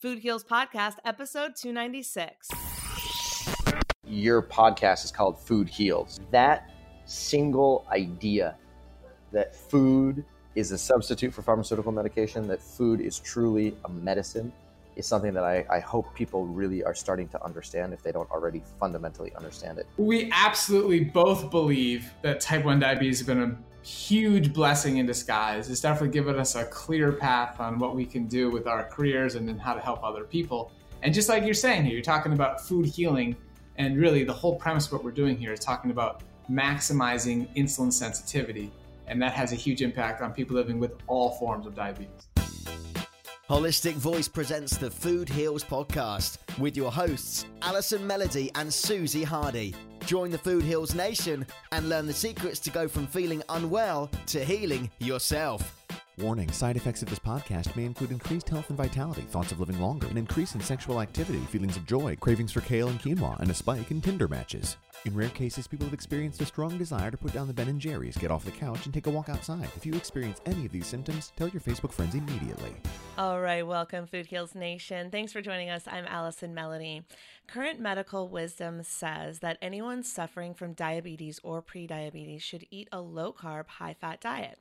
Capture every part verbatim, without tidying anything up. Food Heals Podcast, episode two ninety-six. Your podcast is called Food Heals. That single idea that food is a substitute for pharmaceutical medication, that food is truly a medicine, is something that I, I hope people really are starting to understand if they don't already fundamentally understand it. We absolutely both believe that type one diabetes has been a huge blessing in disguise. It's definitely given us a clear path on what we can do with our careers and then how to help other people. And just like you're saying here, you're talking about food healing, and really the whole premise of what we're doing here is talking about maximizing insulin sensitivity. And that has a huge impact on people living with all forms of diabetes. Holistic Voice presents the Food Heals Podcast with your hosts, Allison Melody and Susie Hardy. Join the Food Heals Nation and learn the secrets to go from feeling unwell to healing yourself. Warning, side effects of this podcast may include increased health and vitality, thoughts of living longer, an increase in sexual activity, feelings of joy, cravings for kale and quinoa, and a spike in Tinder matches. In rare cases, people have experienced a strong desire to put down the Ben and Jerry's, get off the couch, and take a walk outside. If you experience any of these symptoms, tell your Facebook friends immediately. All right, welcome, Food Heals Nation. Thanks for joining us. I'm Allison Melody. Current medical wisdom says that anyone suffering from diabetes or pre-diabetes should eat a low-carb, high-fat diet.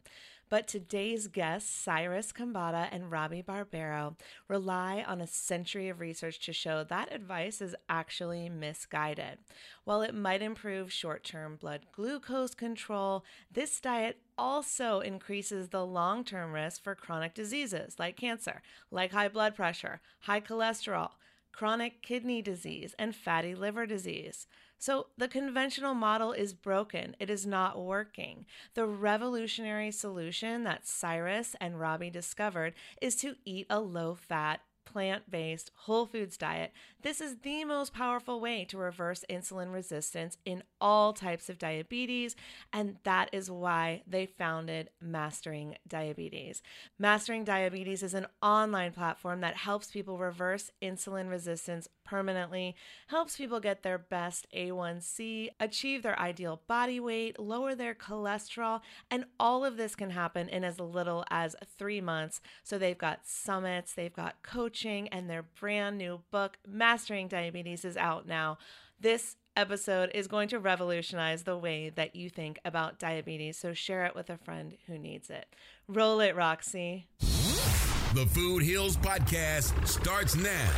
But today's guests, Cyrus Kambata and Robby Barbaro, rely on a century of research to show that advice is actually misguided. While it might improve short-term blood glucose control, this diet also increases the long-term risk for chronic diseases like cancer, like high blood pressure, high cholesterol, chronic kidney disease, and fatty liver disease. So the conventional model is broken. It is not working. The revolutionary solution that Cyrus and Robby discovered is to eat a low-fat, plant-based, whole foods diet. This is the most powerful way to reverse insulin resistance in all types of diabetes, and that is why they founded Mastering Diabetes. Mastering Diabetes is an online platform that helps people reverse insulin resistance permanently, helps people get their best A one C, achieve their ideal body weight, lower their cholesterol, and all of this can happen in as little as three months. So they've got summits, they've got coaching, and their brand new book, Mastering Diabetes, is out now. This episode is going to revolutionize the way that you think about diabetes, so share it with a friend who needs it. Roll it, Roxy. The Food Heals Podcast starts now.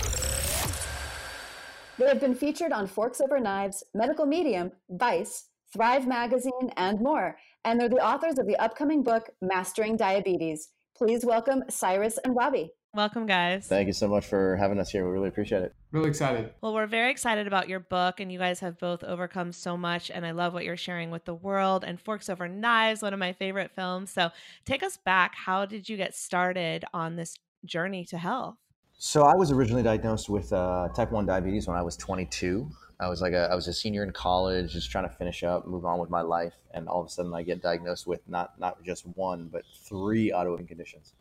They have been featured on Forks Over Knives, Medical Medium, Vice, Thrive Magazine, and more, and they're the authors of the upcoming book, Mastering Diabetes. Please welcome Cyrus and Robby. Welcome, guys. Thank you so much for having us here. We really appreciate it. Really excited. Well, we're very excited about your book, and you guys have both overcome so much, and I love what you're sharing with the world, and Forks Over Knives, one of my favorite films. So take us back. How did you get started on this journey to health? So I was originally diagnosed with uh, type one diabetes when I was twenty-two. I was like a, I was a senior in college, just trying to finish up, move on with my life, and all of a sudden I get diagnosed with not, not just one, but three autoimmune conditions.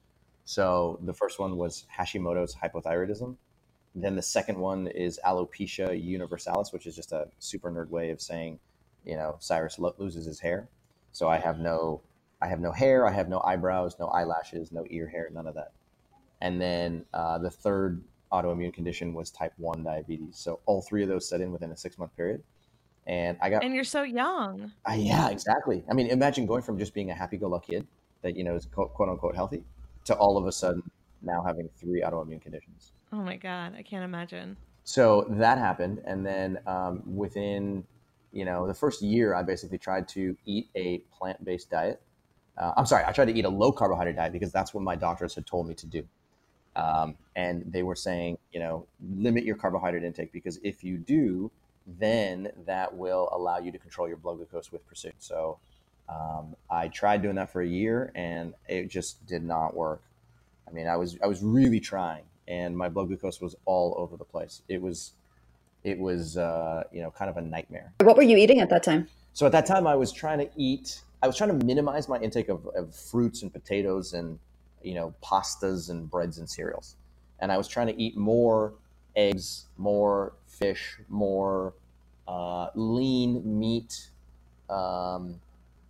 So the first one was Hashimoto's hypothyroidism. Then the second one is alopecia universalis, which is just a super nerd way of saying, you know, Cyrus lo- loses his hair. So I have no, I have no hair. I have no eyebrows, no eyelashes, no ear hair, none of that. And then uh, the third autoimmune condition was type one diabetes. So all three of those set in within a six month period. And I got, and you're so young. Uh, yeah, exactly. I mean, imagine going from just being a happy go lucky kid that, you know, is quote, quote unquote healthy, to all of a sudden now having three autoimmune conditions. Oh my God, I can't imagine. So that happened. And then um, within, you know, the first year, I basically tried to eat a plant-based diet. Uh, I'm sorry, I tried to eat a low carbohydrate diet because that's what my doctors had told me to do. Um, and they were saying, you know, limit your carbohydrate intake, because if you do, then that will allow you to control your blood glucose with precision. So Um, I tried doing that for a year and it just did not work. I mean, I was, I was really trying, and my blood glucose was all over the place. It was, it was, uh, you know, kind of a nightmare. What were you eating at that time? So at that time I was trying to eat, I was trying to minimize my intake of, of fruits and potatoes and, you know, pastas and breads and cereals. And I was trying to eat more eggs, more fish, more, uh, lean meat, um,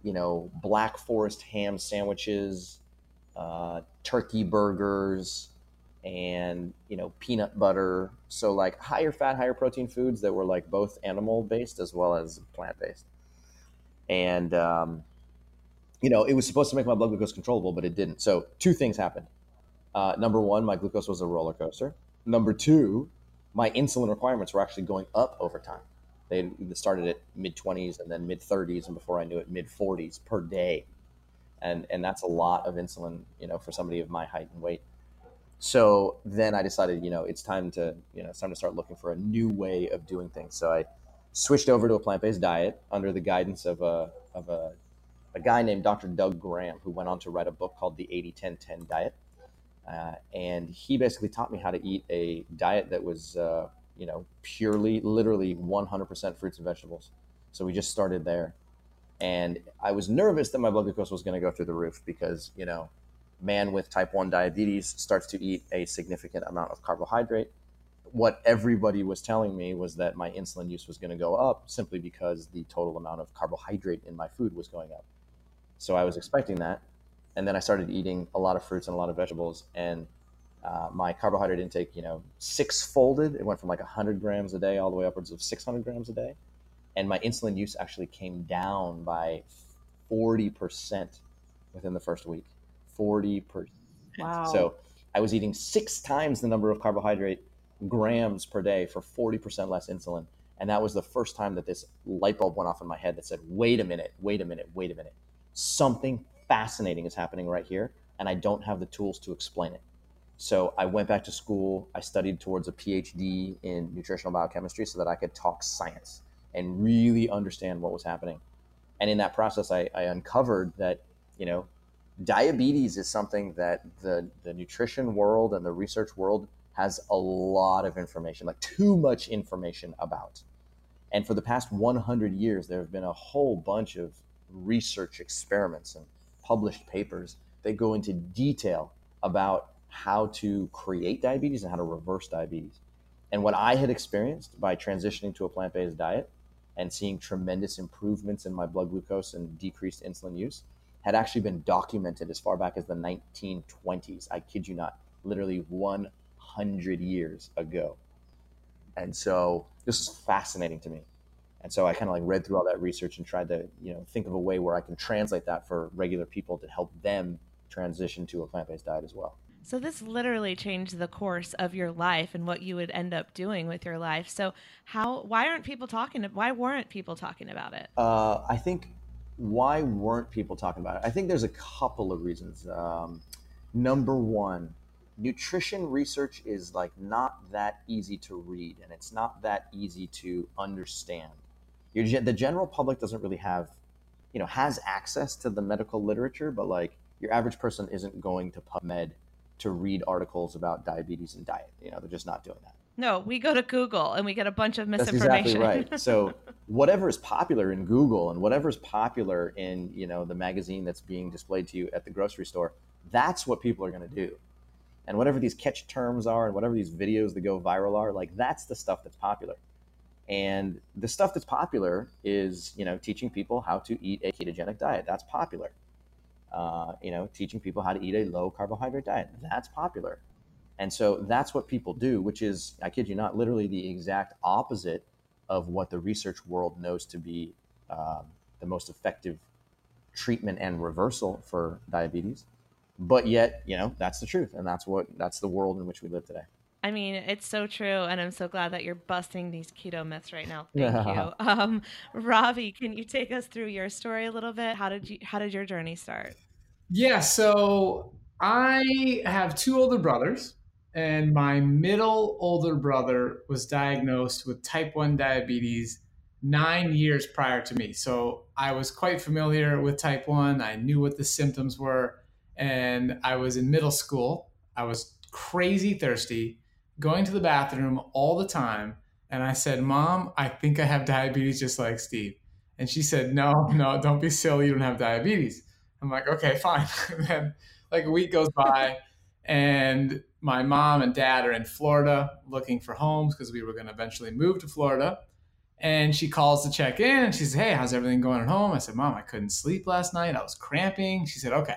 you know, Black Forest ham sandwiches, uh, turkey burgers, and, you know, peanut butter. So like higher fat, higher protein foods that were like both animal based as well as plant based. And, um, you know, it was supposed to make my blood glucose controllable, but it didn't. So two things happened. Uh, number one, my glucose was a roller coaster. Number two, my insulin requirements were actually going up over time. They started at mid twenties and then mid thirties. And before I knew it, mid forties per day. And, and that's a lot of insulin, you know, for somebody of my height and weight. So then I decided, you know, it's time to, you know, it's time to start looking for a new way of doing things. So I switched over to a plant-based diet under the guidance of a, of a, a guy named Doctor Doug Graham, who went on to write a book called the eighty ten ten Diet. Uh, and he basically taught me how to eat a diet that was, uh, you know, purely, literally one hundred percent fruits and vegetables. So we just started there. And I was nervous that my blood glucose was going to go through the roof because, you know, man with type one diabetes starts to eat a significant amount of carbohydrate. What everybody was telling me was that my insulin use was going to go up simply because the total amount of carbohydrate in my food was going up. So I was expecting that. And then I started eating a lot of fruits and a lot of vegetables, and uh, my carbohydrate intake, you know, six-folded. It went from like one hundred grams a day all the way upwards of six hundred grams a day. And my insulin use actually came down by forty percent within the first week. forty percent. Wow. So I was eating six times the number of carbohydrate grams per day for forty percent less insulin. And that was the first time that this light bulb went off in my head that said, wait a minute, wait a minute, wait a minute. Something fascinating is happening right here. And I don't have the tools to explain it. So I went back to school. I studied towards a P H D in nutritional biochemistry so that I could talk science and really understand what was happening. And in that process, I, I uncovered that, you know, diabetes is something that the, the nutrition world and the research world has a lot of information, like too much information about. And for the past one hundred years, there have been a whole bunch of research experiments and published papers that go into detail about how to create diabetes and how to reverse diabetes. And what I had experienced by transitioning to a plant-based diet and seeing tremendous improvements in my blood glucose and decreased insulin use had actually been documented as far back as the nineteen twenties. I kid you not, literally one hundred years ago. And so this is fascinating to me. And so I kind of like read through all that research and tried to, you know, think of a way where I can translate that for regular people to help them transition to a plant-based diet as well. So this literally changed the course of your life and what you would end up doing with your life. So how, why aren't people talking, why weren't people talking about it? Uh, I think Why weren't people talking about it? I think there's a couple of reasons. Um, number one, nutrition research is like not that easy to read, and it's not that easy to understand. You're, the general public doesn't really have, you know, has access to the medical literature, but like your average person isn't going to PubMed to read articles about diabetes and diet. You know, they're just not doing that. No, we go to Google and we get a bunch of misinformation. That's exactly right. So whatever is popular in Google and whatever is popular in, you know, the magazine that's being displayed to you at the grocery store, that's what people are going to do. And whatever these catch terms are and whatever these videos that go viral are, like that's the stuff that's popular. And the stuff that's popular is, you know, teaching people how to eat a ketogenic diet. That's popular. Uh, you know, teaching people how to eat a low carbohydrate diet. That's popular. And so that's what people do, which is, I kid you not, literally the exact opposite of what the research world knows to be um, the most effective treatment and reversal for diabetes. But yet, you know, that's the truth. And that's what, that's the world in which we live today. I mean, it's so true. And I'm so glad that you're busting these keto myths right now. Thank you. Um, Robby, can you take us through your story a little bit? How did you, how did your journey start? Yeah. So I have two older brothers. And my middle older brother was diagnosed with type one diabetes nine years prior to me. So I was quite familiar with type one. I knew what the symptoms were. And I was in middle school. I was crazy thirsty, going to the bathroom all the time. And I said, Mom, I think I have diabetes just like Steve. And she said, no, no, don't be silly. You don't have diabetes. I'm like, okay, fine. And then like a week goes by and my mom and dad are in Florida looking for homes because we were going to eventually move to Florida. And she calls to check in and she says, hey, how's everything going at home? I said, Mom, I couldn't sleep last night. I was cramping. She said, okay,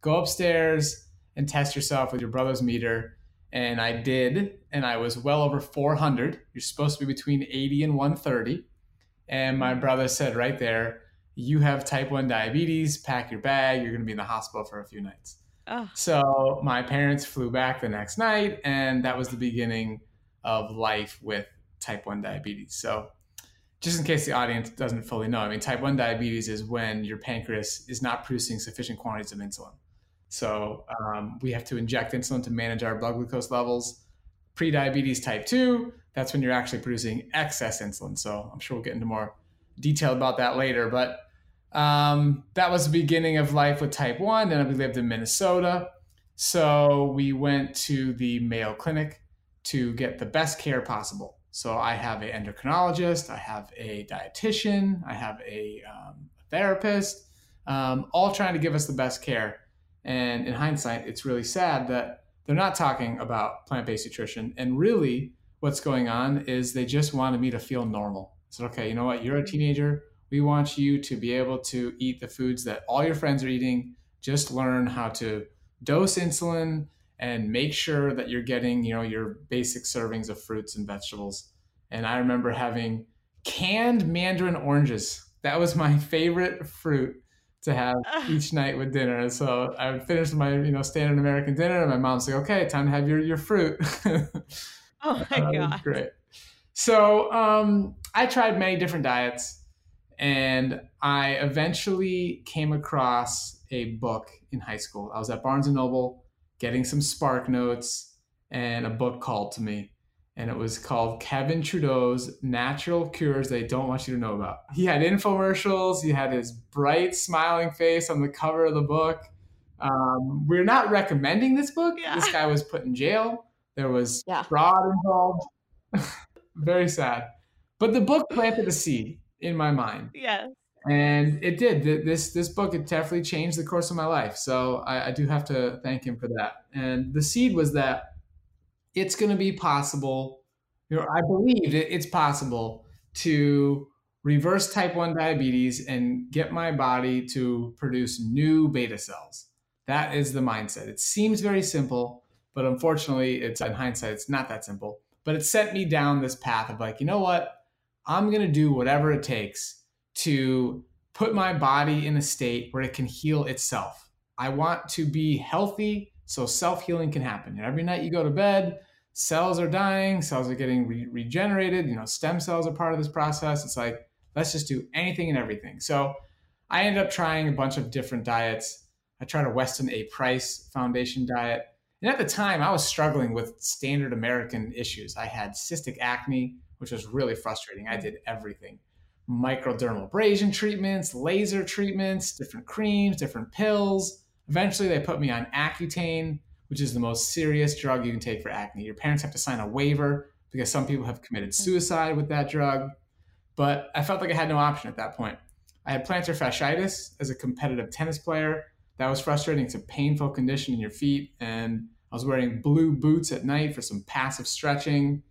go upstairs and test yourself with your brother's meter. and I did, and I was well over four hundred. You're supposed to be between eighty and one thirty. And my brother said right there, you have type one diabetes, pack your bag, you're gonna be in the hospital for a few nights. Oh. So my parents flew back the next night, and that was the beginning of life with type one diabetes. So just in case the audience doesn't fully know, I mean, type one diabetes is when your pancreas is not producing sufficient quantities of insulin. So um, we have to inject insulin to manage our blood glucose levels. Pre-diabetes type two, that's when you're actually producing excess insulin. So I'm sure we'll get into more detail about that later, but um, that was the beginning of life with type one. Then we lived in Minnesota. So we went to the Mayo Clinic to get the best care possible. So I have an endocrinologist, I have a dietitian, I have a um, therapist, um, all trying to give us the best care. And in hindsight, it's really sad that they're not talking about plant-based nutrition. And really what's going on is they just wanted me to feel normal. I said, okay, you know what? You're a teenager. We want you to be able to eat the foods that all your friends are eating. Just learn how to dose insulin and make sure that you're getting, you know, your basic servings of fruits and vegetables. And I remember having canned mandarin oranges. That was my favorite fruit to have each night with dinner. And so I would finish my, you know, standard American dinner, and my mom's like, okay, time to have your, your fruit. Oh my uh, God. Great. So um, I tried many different diets, and I eventually came across a book in high school. I was at Barnes and Noble, getting some spark notes, and a book called to me. And it was called Kevin Trudeau's Natural Cures They Don't Want You to Know About. He had infomercials. He had his bright smiling face on the cover of the book. Um, we're not recommending this book. Yeah. This guy was put in jail. There was yeah. fraud involved. Very sad. But the book planted a seed in my mind. Yes. And it did. This this book had definitely changed the course of my life. So I, I do have to thank him for that. And the seed was that it's going to be possible, you know, I believed it, it's possible to reverse type one diabetes and get my body to produce new beta cells. That is the mindset. It seems very simple, but unfortunately, it's in hindsight, it's not that simple. But it sent me down this path of like, you know what? I'm going to do whatever it takes to put my body in a state where it can heal itself. I want to be healthy so self-healing can happen. And every night you go to bed, cells are dying, cells are getting re- regenerated, you know, stem cells are part of this process. It's like, let's just do anything and everything. So I ended up trying a bunch of different diets. I tried a Weston A. Price Foundation diet. And at the time I was struggling with standard American issues. I had cystic acne, which was really frustrating. I did everything. Microdermabrasion treatments, laser treatments, different creams, different pills. Eventually they put me on Accutane, which is the most serious drug you can take for acne. Your parents have to sign a waiver because some people have committed suicide with that drug. But I felt like I had no option at that point. I had plantar fasciitis as a competitive tennis player. That was frustrating. It's a painful condition in your feet. And I was wearing blue boots at night for some passive stretching.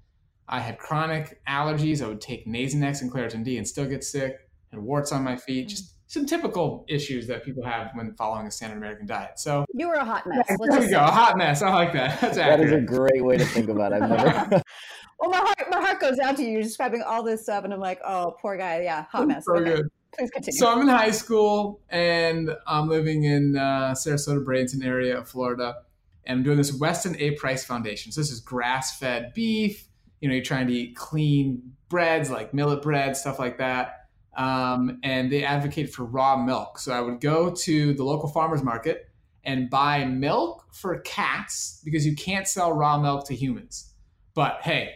I had chronic allergies. I would take Nasonex and Claritin D and still get sick, and warts on my feet. Just some typical issues that people have when following a standard American diet. So you were a hot mess. Let's there we go. A hot mess. I like that. That's that accurate. Is a great way to think about it. I've never... Well, my heart, my heart goes out to you. You're describing all this stuff, and I'm like, oh, poor guy. Yeah, hot mess. So okay. Good. Please continue. So I'm in high school, and I'm living in uh, Sarasota, Bradenton area of Florida, and I'm doing this Weston A. Price Foundation. So this is grass-fed beef. You know, you're trying to eat clean breads like millet bread, stuff like that. Um, and they advocate for raw milk. So I would go to the local farmer's market and buy milk for cats because you can't sell raw milk to humans. But hey,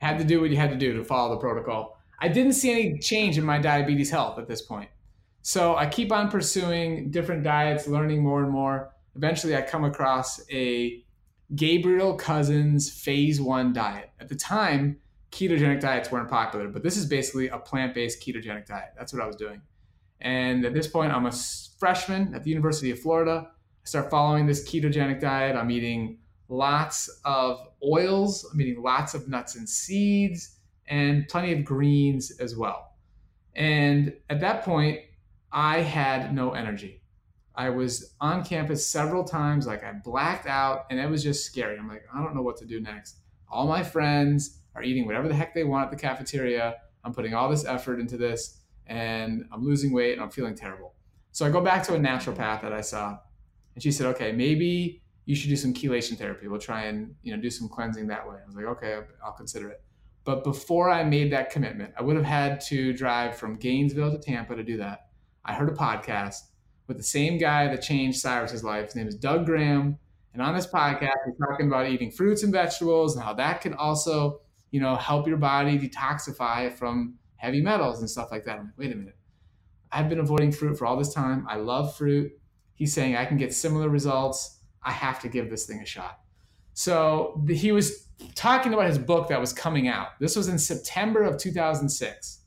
had to do what you had to do to follow the protocol. I didn't see any change in my diabetes health at this point. So I keep on pursuing different diets, learning more and more. Eventually I come across a Gabriel Cousins phase one diet. At the time, ketogenic diets weren't popular, but this is basically a plant-based ketogenic diet. That's what I was doing. And at this point, I'm a freshman at the University of Florida. I start following this ketogenic diet. I'm eating lots of oils. I'm eating lots of nuts and seeds and plenty of greens as well. And at that point, I had no energy. I was on campus several times, like I blacked out, and it was just scary. I'm like, I don't know what to do next. All my friends are eating whatever the heck they want at the cafeteria. I'm putting all this effort into this and I'm losing weight and I'm feeling terrible. So I go back to a naturopath that I saw, and she said, okay, maybe you should do some chelation therapy. We'll try and, you know, do some cleansing that way. I was like, okay, I'll consider it. But before I made that commitment, I would have had to drive from Gainesville to Tampa to do that. I heard a podcast with the same guy that changed Cyrus's life. His name is Doug Graham. And on this podcast, he's talking about eating fruits and vegetables and how that can also, you know, help your body detoxify from heavy metals and stuff like that. I'm like, wait a minute. I've been avoiding fruit for all this time. I love fruit. He's saying I can get similar results. I have to give this thing a shot. So he was talking about his book that was coming out. This was in September of two thousand six.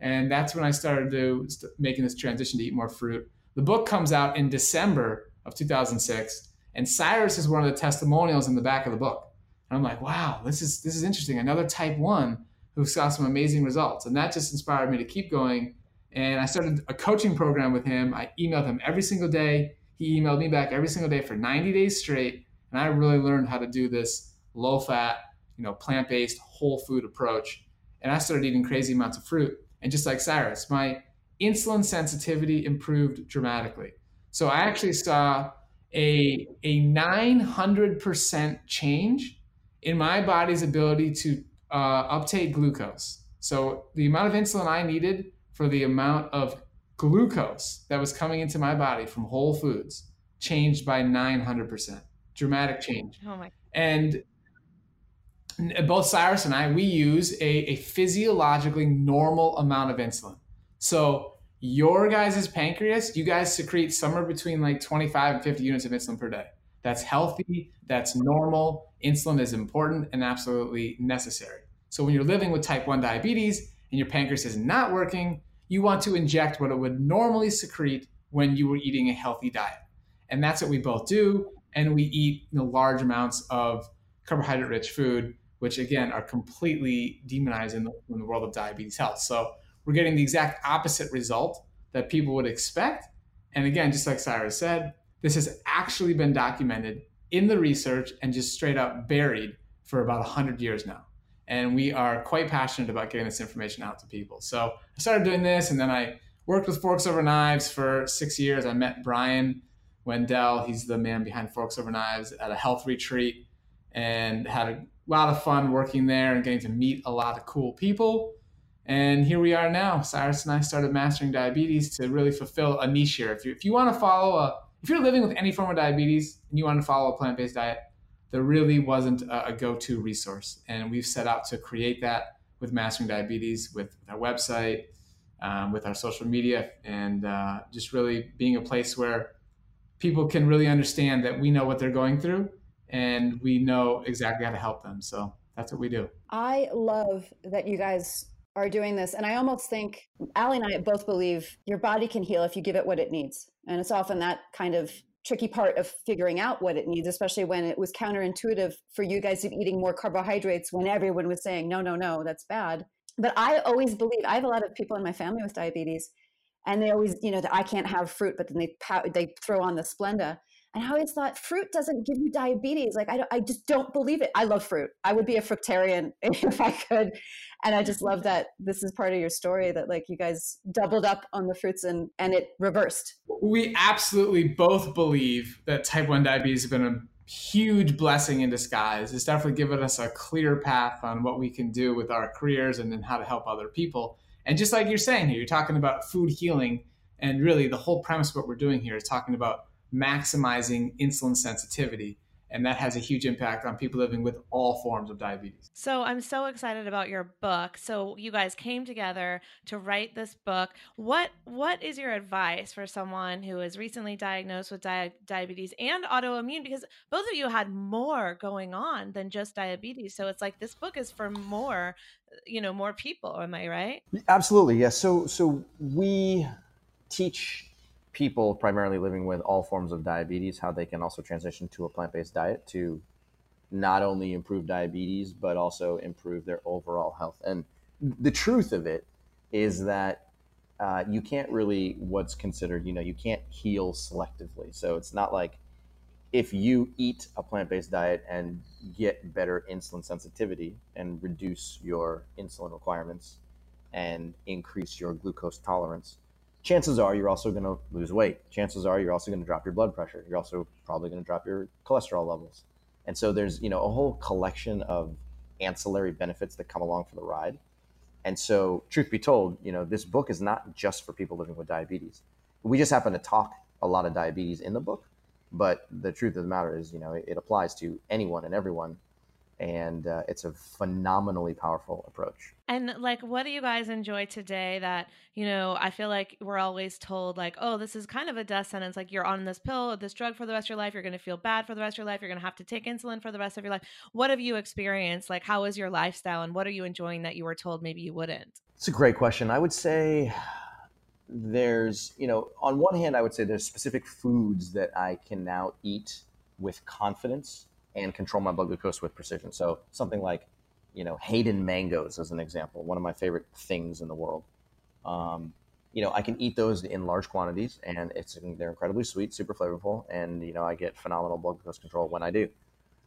And that's when I started to st- making this transition to eat more fruit. The book comes out in December of two thousand six, and Cyrus is one of the testimonials in the back of the book. And I'm like, wow, this is this is interesting. Another type one who saw some amazing results. And that just inspired me to keep going. And I started a coaching program with him. I emailed him every single day. He emailed me back every single day for ninety days straight. And I really learned how to do this low fat, you know, plant-based whole food approach. And I started eating crazy amounts of fruit. And just like Cyrus, my insulin sensitivity improved dramatically. So I actually saw a, a nine hundred percent change in my body's ability to uh, uptake glucose. So the amount of insulin I needed for the amount of glucose that was coming into my body from whole foods changed by nine hundred percent. Dramatic change. Oh my. And both Cyrus and I, we use a, a physiologically normal amount of insulin. So your guys' pancreas, you guys secrete somewhere between like twenty-five and fifty units of insulin per day. That's healthy, that's normal. Insulin is important and absolutely necessary. So when you're living with type one diabetes and your pancreas is not working, you want to inject what it would normally secrete when you were eating a healthy diet. And that's what we both do. And we eat, you know, large amounts of carbohydrate-rich food, which again are completely demonized in the, in the world of diabetes health. So we're getting the exact opposite result that people would expect. And again, just like Cyrus said, this has actually been documented in the research and just straight up buried for about one hundred years now. And we are quite passionate about getting this information out to people. So I started doing this, and then I worked with Forks Over Knives for six years. I met Brian Wendell. He's the man behind Forks Over Knives at a health retreat, and had a lot of fun working there and getting to meet a lot of cool people. And here we are now. Cyrus and I started Mastering Diabetes to really fulfill a niche here. If you, if you want to follow a, if you're living with any form of diabetes and you want to follow a plant-based diet, there really wasn't a, a go-to resource. And we've set out to create that with Mastering Diabetes, with our website, um, with our social media, and uh, just really being a place where people can really understand that we know what they're going through and we know exactly how to help them. So that's what we do. I love that you guys are doing this. And I almost think Allie and I both believe your body can heal if you give it what it needs. And it's often that kind of tricky part of figuring out what it needs, especially when it was counterintuitive for you guys to be eating more carbohydrates when everyone was saying, no, no, no, that's bad. But I always believe, I have a lot of people in my family with diabetes, and they always, you know, I can't have fruit, but then they they throw on the Splenda. And I always thought fruit doesn't give you diabetes. Like, I, don't, I just don't believe it. I love fruit. I would be a fructarian if I could. And I just love that this is part of your story, that like you guys doubled up on the fruits and, and it reversed. We absolutely both believe that type one diabetes has been a huge blessing in disguise. It's definitely given us a clear path on what we can do with our careers and then how to help other people. And just like you're saying here, you're talking about food healing. And really the whole premise of what we're doing here is talking about maximizing insulin sensitivity. And that has a huge impact on people living with all forms of diabetes. So I'm so excited about your book. So you guys came together to write this book. What What is your advice for someone who is recently diagnosed with di- diabetes and autoimmune? Because both of you had more going on than just diabetes. So it's like this book is for more, you know, more people. Am I right? Absolutely. Yes. Yeah. So, so we teach people primarily living with all forms of diabetes, how they can also transition to a plant-based diet to not only improve diabetes, but also improve their overall health. And the truth of it is that uh, you can't really what's considered, you know, you can't heal selectively. So it's not like if you eat a plant-based diet and get better insulin sensitivity and reduce your insulin requirements and increase your glucose tolerance, chances are you're also going to lose weight. Chances are you're also going to drop your blood pressure. You're also probably going to drop your cholesterol levels. And so there's, you know, a whole collection of ancillary benefits that come along for the ride. And so truth be told, you know, this book is not just for people living with diabetes. We just happen to talk a lot of diabetes in the book, but the truth of the matter is, you know, it, it applies to anyone and everyone. And uh, it's a phenomenally powerful approach. And like, what do you guys enjoy today that, you know, I feel like we're always told like, oh, this is kind of a death sentence. Like you're on this pill, this drug for the rest of your life. You're going to feel bad for the rest of your life. You're going to have to take insulin for the rest of your life. What have you experienced? Like, how is your lifestyle and what are you enjoying that you were told maybe you wouldn't? It's a great question. I would say there's, you know, on one hand, I would say there's specific foods that I can now eat with confidence and control my blood glucose with precision. So something like, you know, Hayden mangoes as an example, one of my favorite things in the world. Um, you know, I can eat those in large quantities and it's they're incredibly sweet, super flavorful. And, you know, I get phenomenal blood glucose control when I do.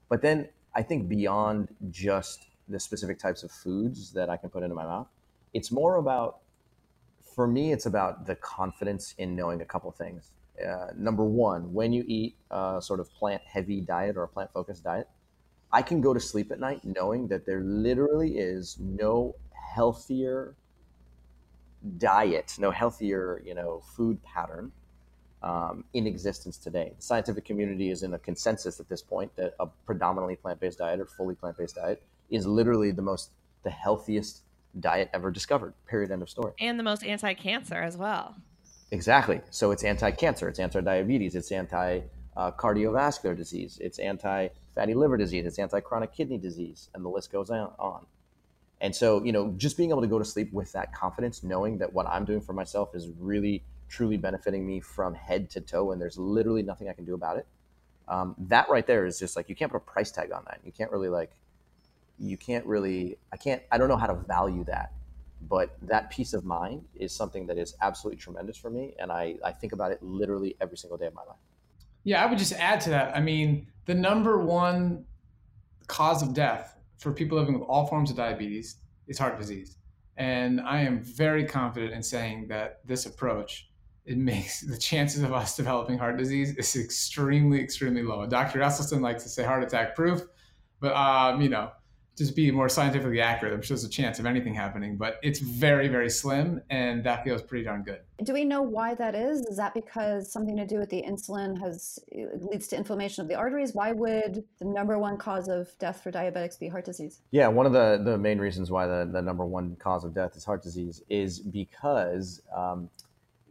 But then I think beyond just the specific types of foods that I can put into my mouth, it's more about, for me, it's about the confidence in knowing a couple things. Uh, number one, when you eat a sort of plant heavy diet or a plant focused diet, I can go to sleep at night knowing that there literally is no healthier diet, no healthier, you know, food pattern um, in existence today. The scientific community is in a consensus at this point that a predominantly plant-based diet or fully plant-based diet is literally the most, the healthiest diet ever discovered, period, end of story. And the most anti-cancer as well. Exactly. So it's anti-cancer, it's anti-diabetes, it's anti-cardiovascular uh, disease, it's anti-fatty liver disease, it's anti-chronic kidney disease, and the list goes on. And so, you know, just being able to go to sleep with that confidence, knowing that what I'm doing for myself is really, truly benefiting me from head to toe, and there's literally nothing I can do about it. Um, that right there is just like, you can't put a price tag on that. You can't really like, you can't really, I can't, I don't know how to value that. But that peace of mind is something that is absolutely tremendous for me. And I, I think about it literally every single day of my life. Yeah, I would just add to that. I mean, the number one cause of death for people living with all forms of diabetes is heart disease. And I am very confident in saying that this approach, it makes the chances of us developing heart disease is extremely, extremely low. Doctor Esselstyn likes to say heart attack proof, but um, you know, just be more scientifically accurate. I'm sure there's a chance of anything happening, but it's very, very slim. And that feels pretty darn good. Do we know why that is? Is that because something to do with the insulin has leads to inflammation of the arteries? Why would the number one cause of death for diabetics be heart disease? Yeah, one of the, the main reasons why the, the number one cause of death is heart disease is because um,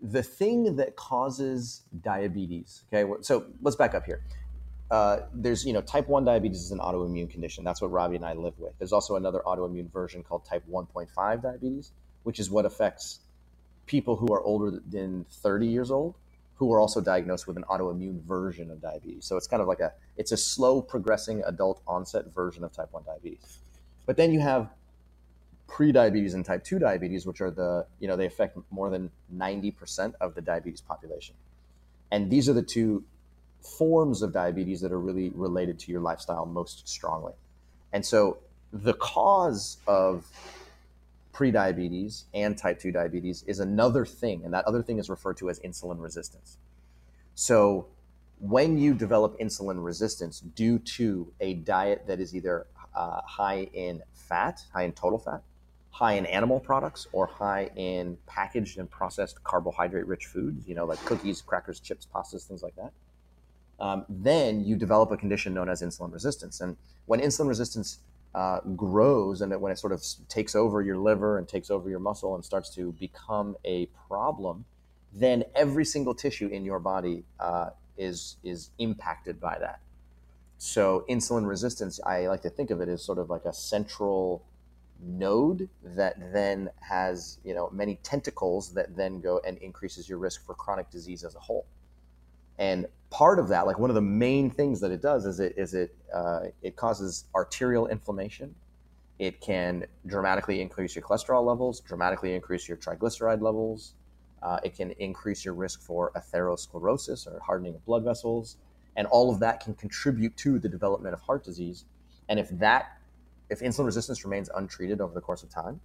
the thing that causes diabetes, okay, so let's back up here. Uh, there's, you know, type one diabetes is an autoimmune condition. That's what Robbie and I live with. There's also another autoimmune version called type one point five diabetes, which is what affects people who are older than thirty years old, who are also diagnosed with an autoimmune version of diabetes. So it's kind of like a, it's a slow progressing adult onset version of type one diabetes. But then you have prediabetes and type two diabetes, which are the, you know, they affect more than ninety percent of the diabetes population. And these are the two forms of diabetes that are really related to your lifestyle most strongly. And so the cause of prediabetes and type two diabetes is another thing, and that other thing is referred to as insulin resistance. So when you develop insulin resistance due to a diet that is either uh, high in fat, high in total fat, high in animal products, or high in packaged and processed carbohydrate-rich foods, you know, like cookies, crackers, chips, pastas, things like that, Um, then you develop a condition known as insulin resistance. And when insulin resistance uh, grows and it, when it sort of takes over your liver and takes over your muscle and starts to become a problem, then every single tissue in your body uh, is, is impacted by that. So insulin resistance, I like to think of it as sort of like a central node that then has, you know, many tentacles that then go and increases your risk for chronic disease as a whole. And part of that, like one of the main things that it does is it is it uh, it causes arterial inflammation. It can dramatically increase your cholesterol levels, dramatically increase your triglyceride levels, Uh, it can increase your risk for atherosclerosis or hardening of blood vessels. And all of that can contribute to the development of heart disease. And if that, if insulin resistance remains untreated over the course of time,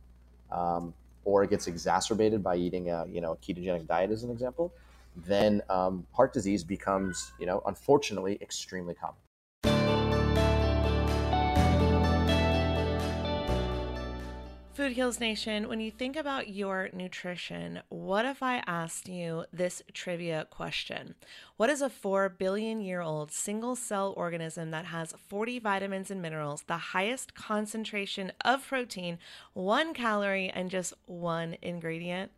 um, or it gets exacerbated by eating a, you know, a ketogenic diet as an example, then um, heart disease becomes, you know, unfortunately, extremely common. Food Heals Nation, when you think about your nutrition, what if I asked you this trivia question? What is a four billion year old single cell organism that has forty vitamins and minerals, the highest concentration of protein, one calorie, and just one ingredient?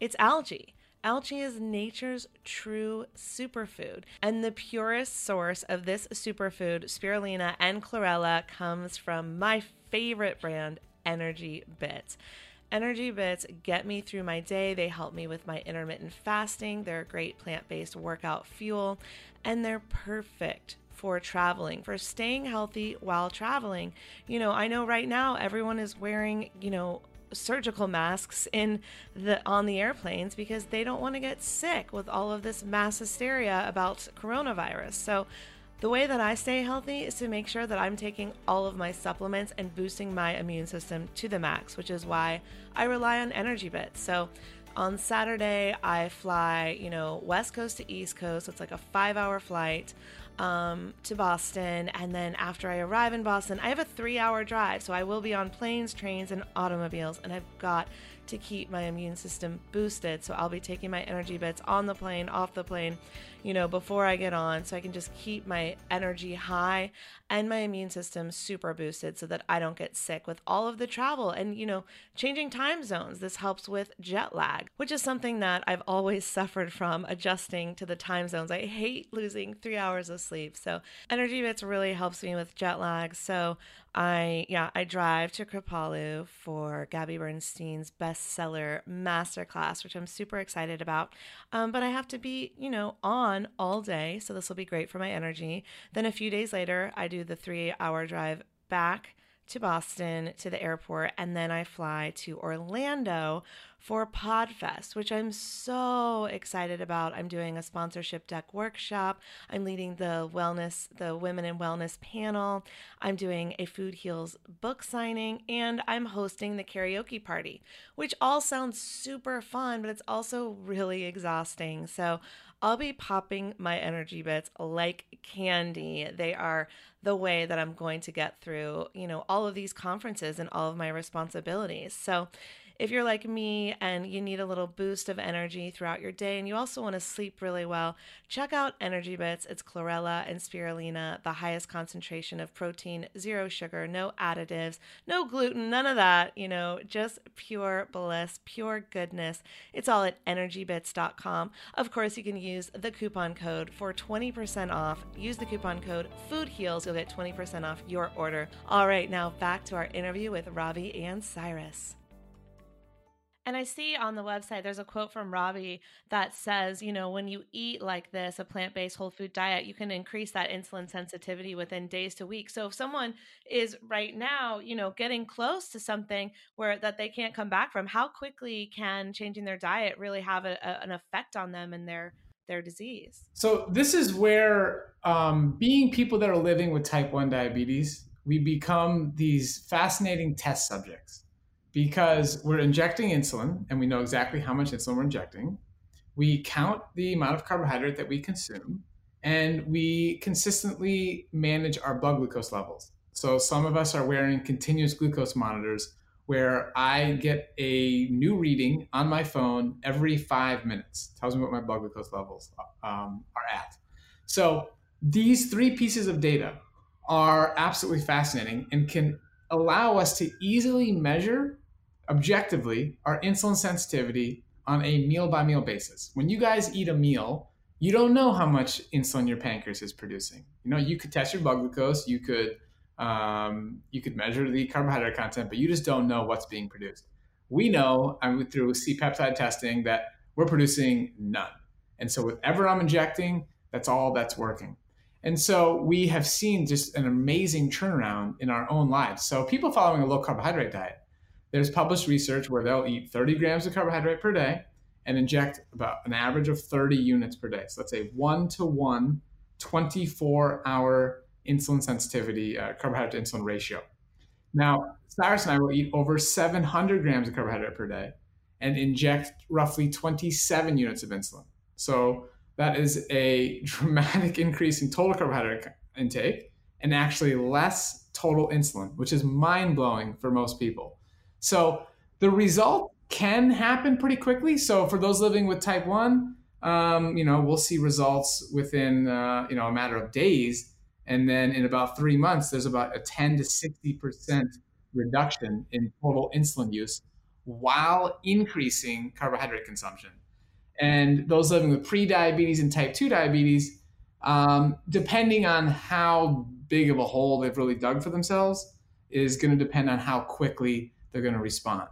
It's algae. Algae is nature's true superfood, and the purest source of this superfood, spirulina and chlorella, comes from my favorite brand, Energy Bits. Energy Bits get me through my day. They help me with my intermittent fasting. They're a great plant-based workout fuel, and they're perfect for traveling, for staying healthy while traveling. You know, I know right now everyone is wearing, you know, surgical masks in the on the airplanes because they don't want to get sick with all of this mass hysteria about coronavirus. So the way that I stay healthy is to make sure that I'm taking all of my supplements and boosting my immune system to the max, which is why I rely on Energy Bits. So on Saturday, I fly, you know, West Coast to East Coast. It's like a five hour flight um, to Boston. And then after I arrive in Boston, I have a three hour drive. So I will be on planes, trains, and automobiles. And I've got to keep my immune system boosted. So I'll be taking my Energy Bits on the plane, off the plane, you know, before I get on, so I can just keep my energy high and my immune system super boosted so that I don't get sick with all of the travel and, you know, changing time zones. This helps with jet lag, which is something that I've always suffered from, adjusting to the time zones. I hate losing three hours of sleep. So Energy Bits really helps me with jet lag. So I, yeah, I drive to Kripalu for Gabby Bernstein's bestseller masterclass, which I'm super excited about. Um, but I have to be, you know, on all day. So this will be great for my energy. Then a few days later, I do the three hour drive back to Boston, to the airport, and then I fly to Orlando for Podfest, which I'm so excited about. I'm doing a sponsorship deck workshop. I'm leading the wellness, the women in wellness panel. I'm doing a Food Heals book signing, and I'm hosting the karaoke party, which all sounds super fun, but it's also really exhausting. So I'll be popping my Energy Bits like candy. They are the way that I'm going to get through, you know, all of these conferences and all of my responsibilities. So if you're like me and you need a little boost of energy throughout your day and you also want to sleep really well, check out Energy Bits. It's chlorella and spirulina, the highest concentration of protein, zero sugar, no additives, no gluten, none of that, you know, just pure bliss, pure goodness. It's all at energy bits dot com. Of course, you can use the coupon code for twenty percent off. Use the coupon code FOODHEALS. You'll get twenty percent off your order. All right, now back to our interview with Robby and Cyrus. And I see on the website, there's a quote from Robby that says, you know, when you eat like this, a plant-based whole food diet, you can increase that insulin sensitivity within days to weeks. So if someone is right now, you know, getting close to something where that they can't come back from, how quickly can changing their diet really have a, a, an effect on them and their, their disease? So this is where um, being people that are living with type one diabetes, we become these fascinating test subjects. Because we're injecting insulin and we know exactly how much insulin we're injecting. We count the amount of carbohydrate that we consume and we consistently manage our blood glucose levels. So some of us are wearing continuous glucose monitors where I get a new reading on my phone every five minutes. It tells me what my blood glucose levels um, are at. So these three pieces of data are absolutely fascinating and can allow us to easily measure objectively our insulin sensitivity on a meal-by-meal basis. When you guys eat a meal, you don't know how much insulin your pancreas is producing. You know, you could test your blood glucose, you could um, you could measure the carbohydrate content, but you just don't know what's being produced. We know, I mean, through C peptide testing, that we're producing none. And so whatever I'm injecting, that's all that's working. And so we have seen just an amazing turnaround in our own lives. So people following a low carbohydrate diet, there's published research where they'll eat thirty grams of carbohydrate per day and inject about an average of thirty units per day. So that's a one-to-one twenty-four hour insulin sensitivity, uh, carbohydrate to insulin ratio. Now, Cyrus and I will eat over seven hundred grams of carbohydrate per day and inject roughly twenty-seven units of insulin. So that is a dramatic increase in total carbohydrate intake and actually less total insulin, which is mind-blowing for most people. So the result can happen pretty quickly. So for those living with type one, um, you know, we'll see results within, uh, you know, a matter of days. And then in about three months, there's about a ten to sixty percent reduction in total insulin use while increasing carbohydrate consumption. And those living with pre-diabetes and type two diabetes, um, depending on how big of a hole they've really dug for themselves, is going to depend on how quickly they're going to respond.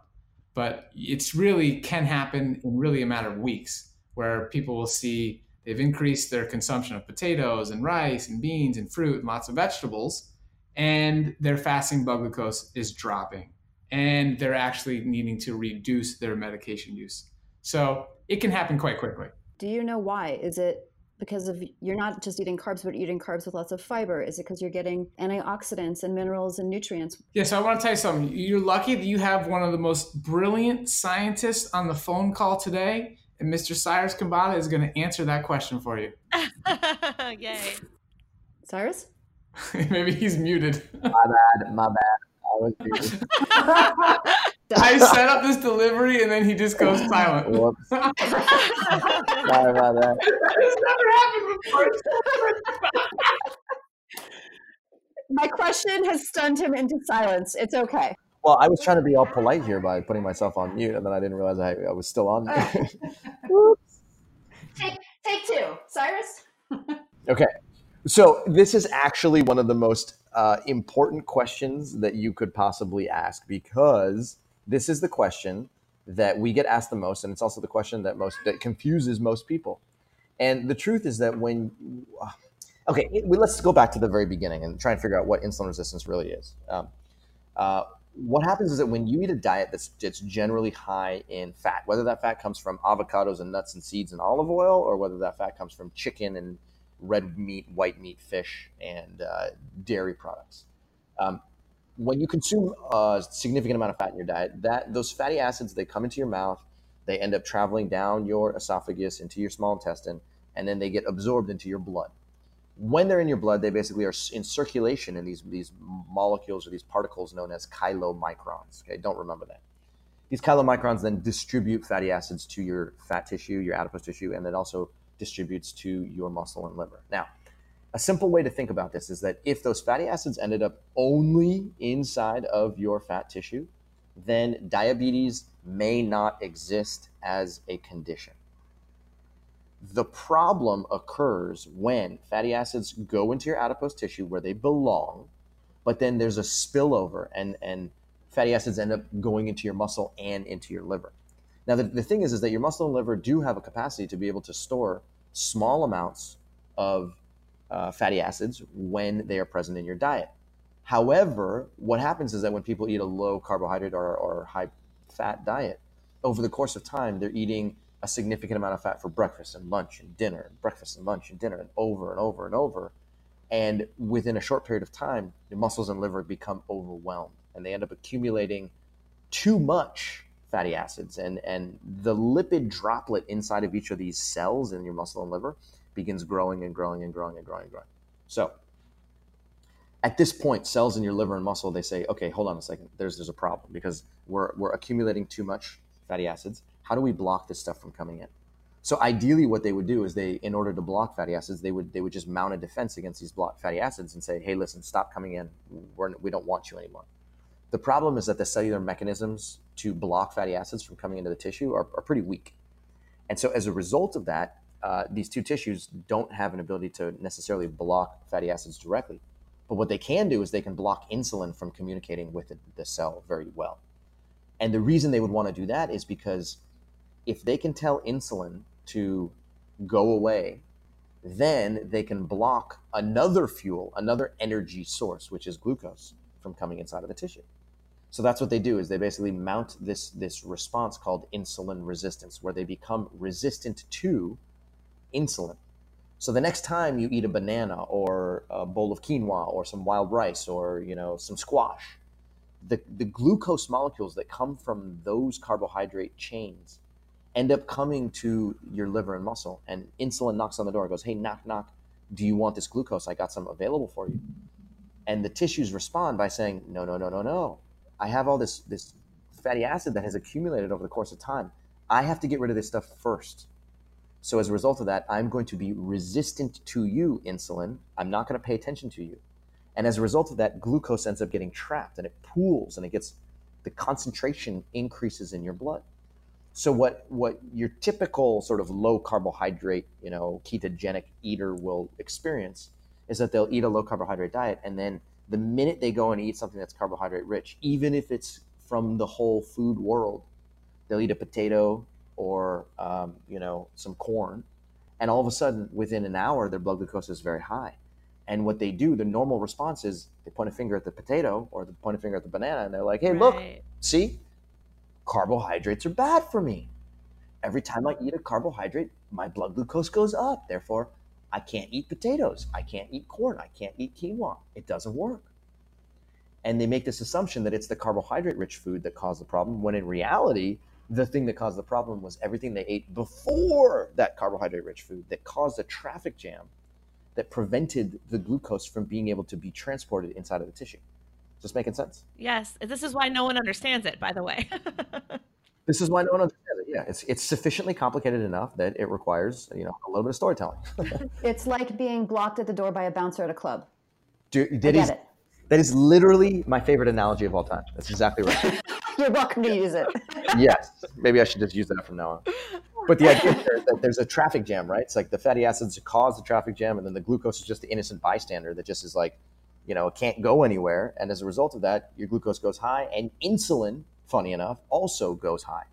But it's really can happen in really a matter of weeks, where people will see they've increased their consumption of potatoes and rice and beans and fruit and lots of vegetables, and their fasting blood glucose is dropping, and they're actually needing to reduce their medication use. So it can happen quite quickly. Do you know why? Is it because of you're not just eating carbs, but eating carbs with lots of fiber? Is it because you're getting antioxidants and minerals and nutrients? Yeah, so I want to tell you something. You're lucky that you have one of the most brilliant scientists on the phone call today, and Mister Cyrus Kambata is going to answer that question for you. Yay. Cyrus? Maybe he's muted. My bad, my bad. I was muted. I set up this delivery and then he just goes silent. Whoops. Sorry about that. That has never happened before. My question has stunned him into silence. It's okay. Well, I was trying to be all polite here by putting myself on mute, and then I didn't realize I, I was still on mute. Whoops. Take, take two, Cyrus. Okay. So this is actually one of the most uh, important questions that you could possibly ask, because this is the question that we get asked the most, and it's also the question that most that confuses most people. And the truth is that when uh, – okay, it, well, let's go back to the very beginning and try and figure out what insulin resistance really is. Um, uh, what happens is that when you eat a diet that's, that's generally high in fat, whether that fat comes from avocados and nuts and seeds and olive oil, or whether that fat comes from chicken and red meat, white meat, fish, and uh, dairy products. Um, when you consume a significant amount of fat in your diet, that those fatty acids, they come into your mouth, they end up traveling down your esophagus into your small intestine, and then they get absorbed into your blood. When they're in your blood, they basically are in circulation in these, these molecules or these particles known as chylomicrons. Okay, don't remember that. These chylomicrons then distribute fatty acids to your fat tissue, your adipose tissue, and it also distributes to your muscle and liver. Now, a simple way to think about this is that if those fatty acids ended up only inside of your fat tissue, then diabetes may not exist as a condition. The problem occurs when fatty acids go into your adipose tissue where they belong, but then there's a spillover and, and fatty acids end up going into your muscle and into your liver. Now, the, the thing is, is that your muscle and liver do have a capacity to be able to store small amounts of uh, fatty acids when they are present in your diet. However, what happens is that when people eat a low carbohydrate or, or high fat diet, over the course of time, they're eating a significant amount of fat for breakfast and lunch and dinner, and breakfast and lunch and dinner, and over and over and over. And within a short period of time, your muscles and liver become overwhelmed, and they end up accumulating too much fatty acids. And, and the lipid droplet inside of each of these cells in your muscle and liver begins growing and growing and growing and growing and growing. So at this point, cells in your liver and muscle, they say, okay, hold on a second. There's, there's a problem because we're, we're accumulating too much fatty acids. How do we block this stuff from coming in? So ideally what they would do is they, in order to block fatty acids, they would they would just mount a defense against these blocked fatty acids and say, hey, listen, stop coming in. We're, we don't want you anymore. The problem is that the cellular mechanisms to block fatty acids from coming into the tissue are, are pretty weak. And so as a result of that, uh, these two tissues don't have an ability to necessarily block fatty acids directly. But what they can do is they can block insulin from communicating with the, the cell very well. And the reason they would want to do that is because if they can tell insulin to go away, then they can block another fuel, another energy source, which is glucose, from coming inside of the tissue. So that's what they do, is they basically mount this, this response called insulin resistance, where they become resistant to insulin. So the next time you eat a banana or a bowl of quinoa or some wild rice or, you know, some squash, the, the glucose molecules that come from those carbohydrate chains end up coming to your liver and muscle, and insulin knocks on the door and goes, hey, knock, knock, do you want this glucose? I got some available for you. And the tissues respond by saying, no, no, no, no, no. I have all this, this fatty acid that has accumulated over the course of time. I have to get rid of this stuff first. So as a result of that, I'm going to be resistant to you, insulin. I'm not going to pay attention to you. And as a result of that, glucose ends up getting trapped, and it pools, and it gets, the concentration increases in your blood. So what, what your typical sort of low carbohydrate, you know, ketogenic eater will experience is that they'll eat a low carbohydrate diet, and then the minute they go and eat something that's carbohydrate rich, even if it's from the whole food world, they'll eat a potato or, um, you know, some corn. And all of a sudden, within an hour, their blood glucose is very high. And what they do, the normal response is they point a finger at the potato or they point a finger at the banana, and they're like, hey, right. Look, see, carbohydrates are bad for me. Every time I eat a carbohydrate, my blood glucose goes up. Therefore, I can't eat potatoes. I can't eat corn. I can't eat quinoa. It doesn't work. And they make this assumption that it's the carbohydrate-rich food that caused the problem, when in reality, the thing that caused the problem was everything they ate before that carbohydrate-rich food that caused a traffic jam that prevented the glucose from being able to be transported inside of the tissue. Is this making sense? Yes. This is why no one understands it, by the way. This is why no one understands it. Yeah, it's it's sufficiently complicated enough that it requires, you know, a little bit of storytelling. It's like being blocked at the door by a bouncer at a club. Do, that is, that is literally my favorite analogy of all time. That's exactly right. You're welcome to use it. Yes, maybe I should just use that from now on. But the idea is that there's a traffic jam, right? It's like the fatty acids cause the traffic jam, and then the glucose is just the innocent bystander that just is like, you know, it can't go anywhere. And as a result of that, your glucose goes high, and insulin, funny enough, also goes high.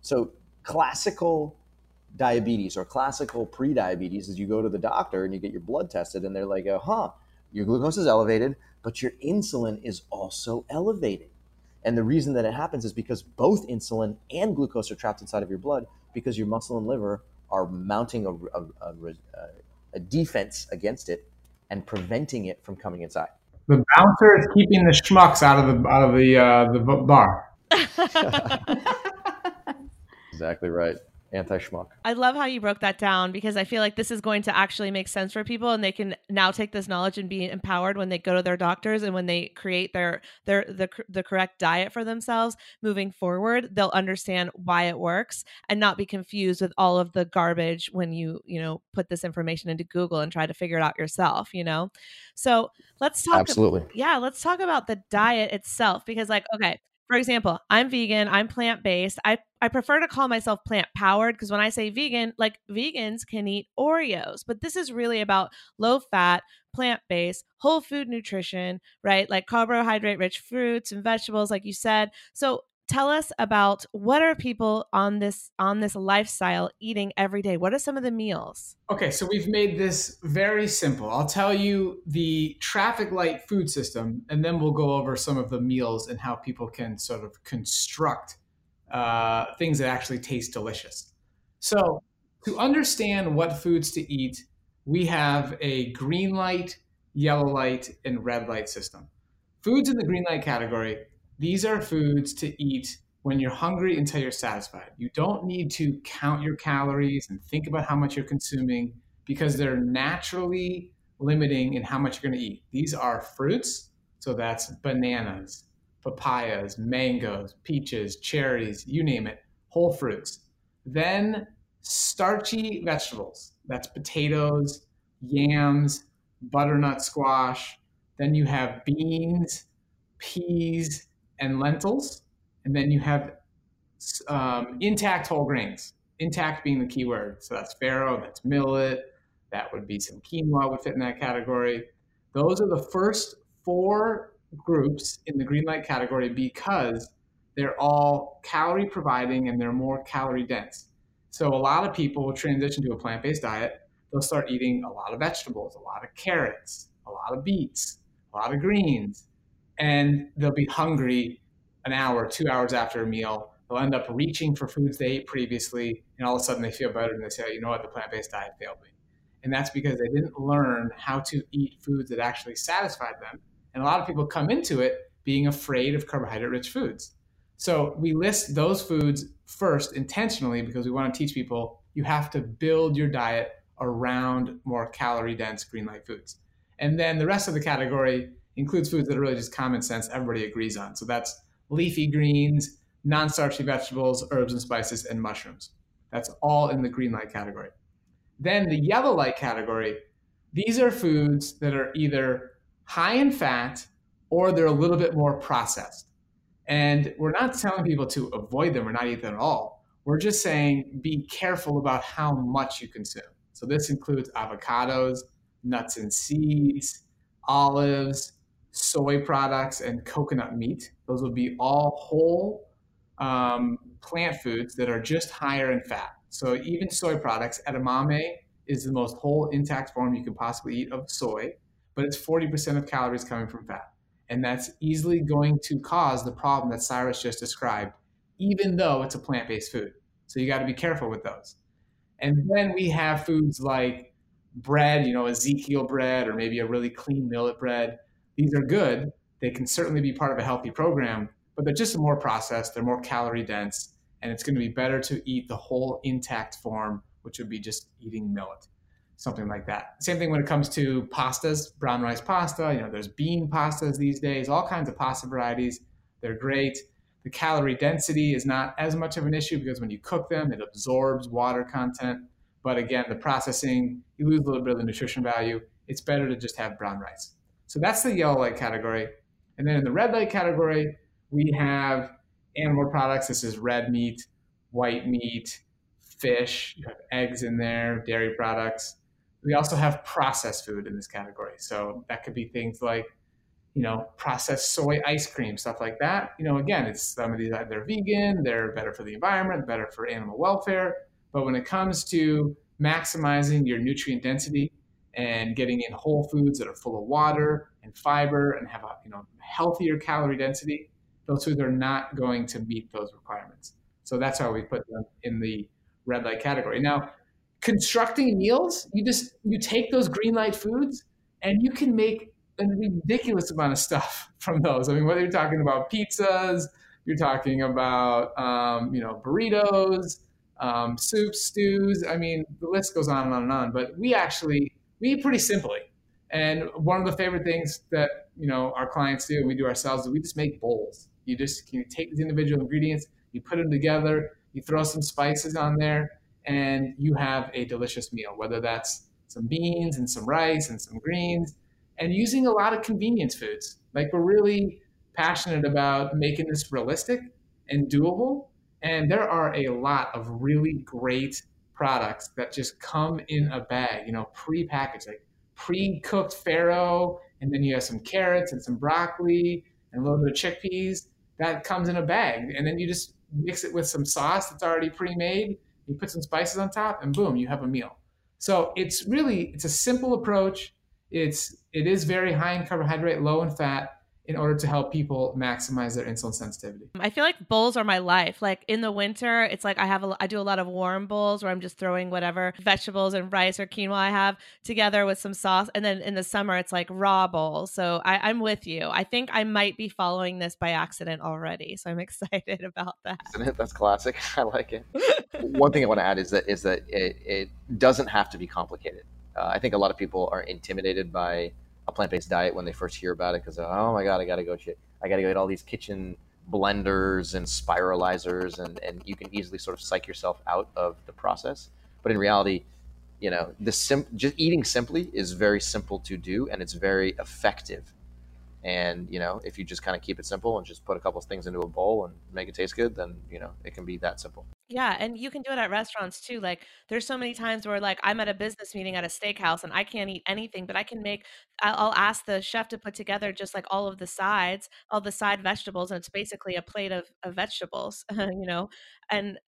So classical diabetes or classical pre-diabetes is you go to the doctor and you get your blood tested, and they're like, oh, huh, your glucose is elevated, but your insulin is also elevated. And the reason that it happens is because both insulin and glucose are trapped inside of your blood, because your muscle and liver are mounting a, a, a, a defense against it and preventing it from coming inside. The bouncer is keeping the schmucks out of the out of the uh, the bar. Exactly right. Anti-schmuck. I love how you broke that down, because I feel like this is going to actually make sense for people, and they can now take this knowledge and be empowered when they go to their doctors, and when they create their their the the correct diet for themselves moving forward, they'll understand why it works and not be confused with all of the garbage when you, you know, put this information into Google and try to figure it out yourself, you know? So let's talk. Absolutely. About, yeah. Let's talk about the diet itself, because like, okay, for example, I'm vegan, I'm plant-based. I, I prefer to call myself plant-powered, because when I say vegan, like vegans can eat Oreos, but this is really about low-fat, plant-based, whole food nutrition, right? Like carbohydrate-rich fruits and vegetables, like you said. So tell us about, what are people on this on this lifestyle eating every day? What are some of the meals? Okay, so we've made this very simple. I'll tell you the traffic light food system, and then we'll go over some of the meals and how people can sort of construct uh, things that actually taste delicious. So to understand what foods to eat, we have a green light, yellow light, and red light system. Foods in the green light category, these are foods to eat when you're hungry until you're satisfied. You don't need to count your calories and think about how much you're consuming, because they're naturally limiting in how much you're going to eat. These are fruits, so that's bananas, papayas, mangoes, peaches, cherries, you name it, whole fruits. Then starchy vegetables, that's potatoes, yams, butternut squash. Then you have beans, peas, and lentils, and then you have um, intact whole grains, intact being the key word. So that's farro, that's millet, that would be some quinoa would fit in that category. Those are the first four groups in the green light category, because they're all calorie providing and they're more calorie dense. So a lot of people will transition to a plant-based diet. They'll start eating a lot of vegetables, a lot of carrots, a lot of beets, a lot of greens, and they'll be hungry an hour, two hours after a meal, they'll end up reaching for foods they ate previously, and all of a sudden they feel better and they say, oh, you know what, the plant-based diet failed me. And that's because they didn't learn how to eat foods that actually satisfied them. And a lot of people come into it being afraid of carbohydrate-rich foods. So we list those foods first intentionally because we want to teach people you have to build your diet around more calorie-dense green light foods. And then the rest of the category includes foods that are really just common sense everybody agrees on. So that's leafy greens, non-starchy vegetables, herbs and spices, and mushrooms. That's all in the green light category. Then the yellow light category, these are foods that are either high in fat or they're a little bit more processed. And we're not telling people to avoid them or not eat them at all. We're just saying be careful about how much you consume. So this includes avocados, nuts and seeds, olives, soy products, and coconut meat. Those will be all whole um, plant foods that are just higher in fat. So even soy products, edamame is the most whole intact form you can possibly eat of soy, but it's forty percent of calories coming from fat. And that's easily going to cause the problem that Cyrus just described, even though it's a plant-based food. So you got to be careful with those. And then we have foods like bread, you know, Ezekiel bread, or maybe a really clean millet bread. These are good. They can certainly be part of a healthy program, but they're just more processed. They're more calorie dense, and it's going to be better to eat the whole intact form, which would be just eating millet, something like that. Same thing when it comes to pastas, brown rice pasta. You know, there's bean pastas these days, all kinds of pasta varieties. They're great. The calorie density is not as much of an issue because when you cook them, it absorbs water content. But again, the processing, you lose a little bit of the nutrition value. It's better to just have brown rice. So that's the yellow light category. And then in the red light category, we have animal products. This is red meat, white meat, fish, you have eggs in there, dairy products. We also have processed food in this category. So that could be things like, you know, processed soy ice cream, stuff like that. You know, again, it's some of these, they're vegan, they're better for the environment, better for animal welfare. But when it comes to maximizing your nutrient density and getting in whole foods that are full of water and fiber and have a, you know, healthier calorie density, those foods are not going to meet those requirements. So that's how we put them in the red light category. Now, constructing meals, you just, you take those green light foods and you can make a ridiculous amount of stuff from those. I mean, whether you're talking about pizzas, you're talking about, um, you know, burritos, um, soups, stews. I mean, the list goes on and on and on, but we actually, we eat pretty simply. And one of the favorite things that, you know, our clients do, and we do ourselves, is we just make bowls. You just you take these individual ingredients, you put them together, you throw some spices on there, and you have a delicious meal, whether that's some beans and some rice and some greens, and using a lot of convenience foods. Like, we're really passionate about making this realistic and doable. And there are a lot of really great products that just come in a bag, you know, pre-packaged, like pre-cooked farro, and then you have some carrots and some broccoli and a little bit of chickpeas that comes in a bag. And then you just mix it with some sauce that's already pre-made. You put some spices on top and boom, you have a meal. So it's really, it's a simple approach. It's, it is very high in carbohydrate, low in fat, in order to help people maximize their insulin sensitivity. I feel like bowls are my life. Like in the winter, it's like I have a, I do a lot of warm bowls where I'm just throwing whatever vegetables and rice or quinoa I have together with some sauce. And then in the summer, it's like raw bowls. So I, I'm with you. I think I might be following this by accident already. So I'm excited about that. That's classic. I like it. One thing I want to add is that is that it, it doesn't have to be complicated. Uh, I think a lot of people are intimidated by a plant-based diet when they first hear about it because, oh my God, I got to go shit. I got to go eat all these kitchen blenders and spiralizers, and, and you can easily sort of psych yourself out of the process. But in reality, you know, the sim- just eating simply is very simple to do, and it's very effective. And, you know, if you just kind of keep it simple and just put a couple of things into a bowl and make it taste good, then, you know, it can be that simple. Yeah. And you can do it at restaurants too. Like there's so many times where like I'm at a business meeting at a steakhouse and I can't eat anything, but I can make, I'll ask the chef to put together just like all of the sides, all the side vegetables. And it's basically a plate of, of vegetables, you know, and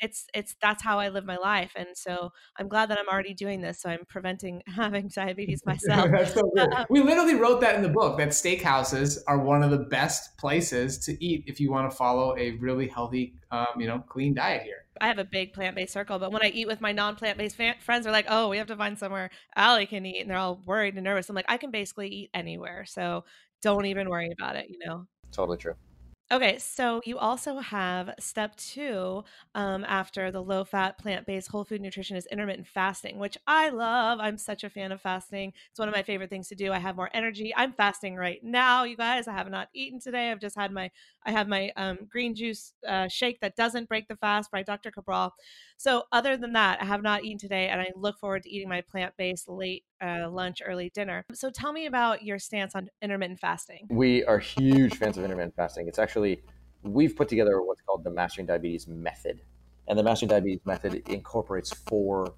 it's, it's, that's how I live my life. And so I'm glad that I'm already doing this. So I'm preventing having diabetes myself. That's so good. Um, we literally wrote that in the book, that steakhouses are one of the best places to eat if you want to follow a really healthy, um, you know, clean diet here. I have a big plant-based circle, but when I eat with my non-plant-based fan- friends, they're like, oh, we have to find somewhere Allie can eat. And they're all worried and nervous. I'm like, I can basically eat anywhere. So don't even worry about it, you know? Totally true. Okay, so you also have step two um, after the low-fat, plant-based, whole food nutrition is intermittent fasting, which I love. I'm such a fan of fasting. It's one of my favorite things to do. I have more energy. I'm fasting right now, you guys. I have not eaten today. I've just had my I have my um, green juice uh, shake that doesn't break the fast by Doctor Cabral. So other than that, I have not eaten today, and I look forward to eating my plant-based late Uh, lunch, early dinner. So tell me about your stance on intermittent fasting. We are huge fans of intermittent fasting. It's actually, we've put together what's called the Mastering Diabetes method. And the Mastering Diabetes method incorporates four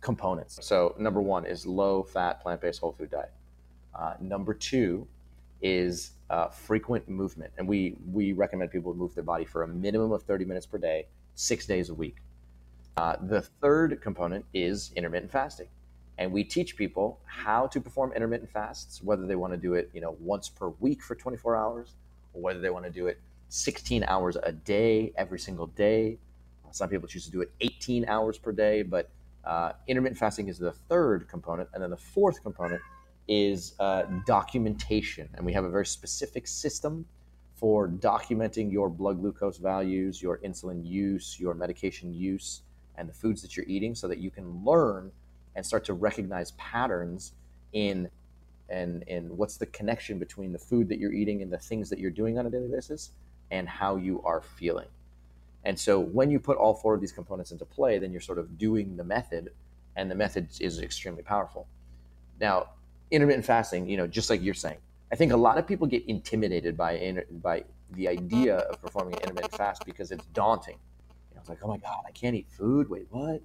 components. So number one is low fat, plant-based whole food diet. Uh, number two is uh, frequent movement. And we, we recommend people move their body for a minimum of thirty minutes per day, six days a week. Uh, the third component is intermittent fasting. And we teach people how to perform intermittent fasts, whether they want to do it, you know, once per week for twenty-four hours, or whether they want to do it sixteen hours a day, every single day. Some people choose to do it eighteen hours per day, but uh, intermittent fasting is the third component. And then the fourth component is uh, documentation. And we have a very specific system for documenting your blood glucose values, your insulin use, your medication use, and the foods that you're eating so that you can learn and start to recognize patterns in and and what's the connection between the food that you're eating and the things that you're doing on a daily basis and how you are feeling. And so when you put all four of these components into play, then you're sort of doing the method, and the method is extremely powerful. Now, intermittent fasting, you know, just like you're saying, I think a lot of people get intimidated by inter- by the idea of performing an intermittent fast because it's daunting. You know, it's like, oh my God, I can't eat food. Wait, what?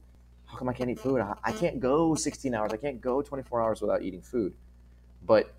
How come I can't eat food? I can't go sixteen hours. I can't go twenty-four hours without eating food. But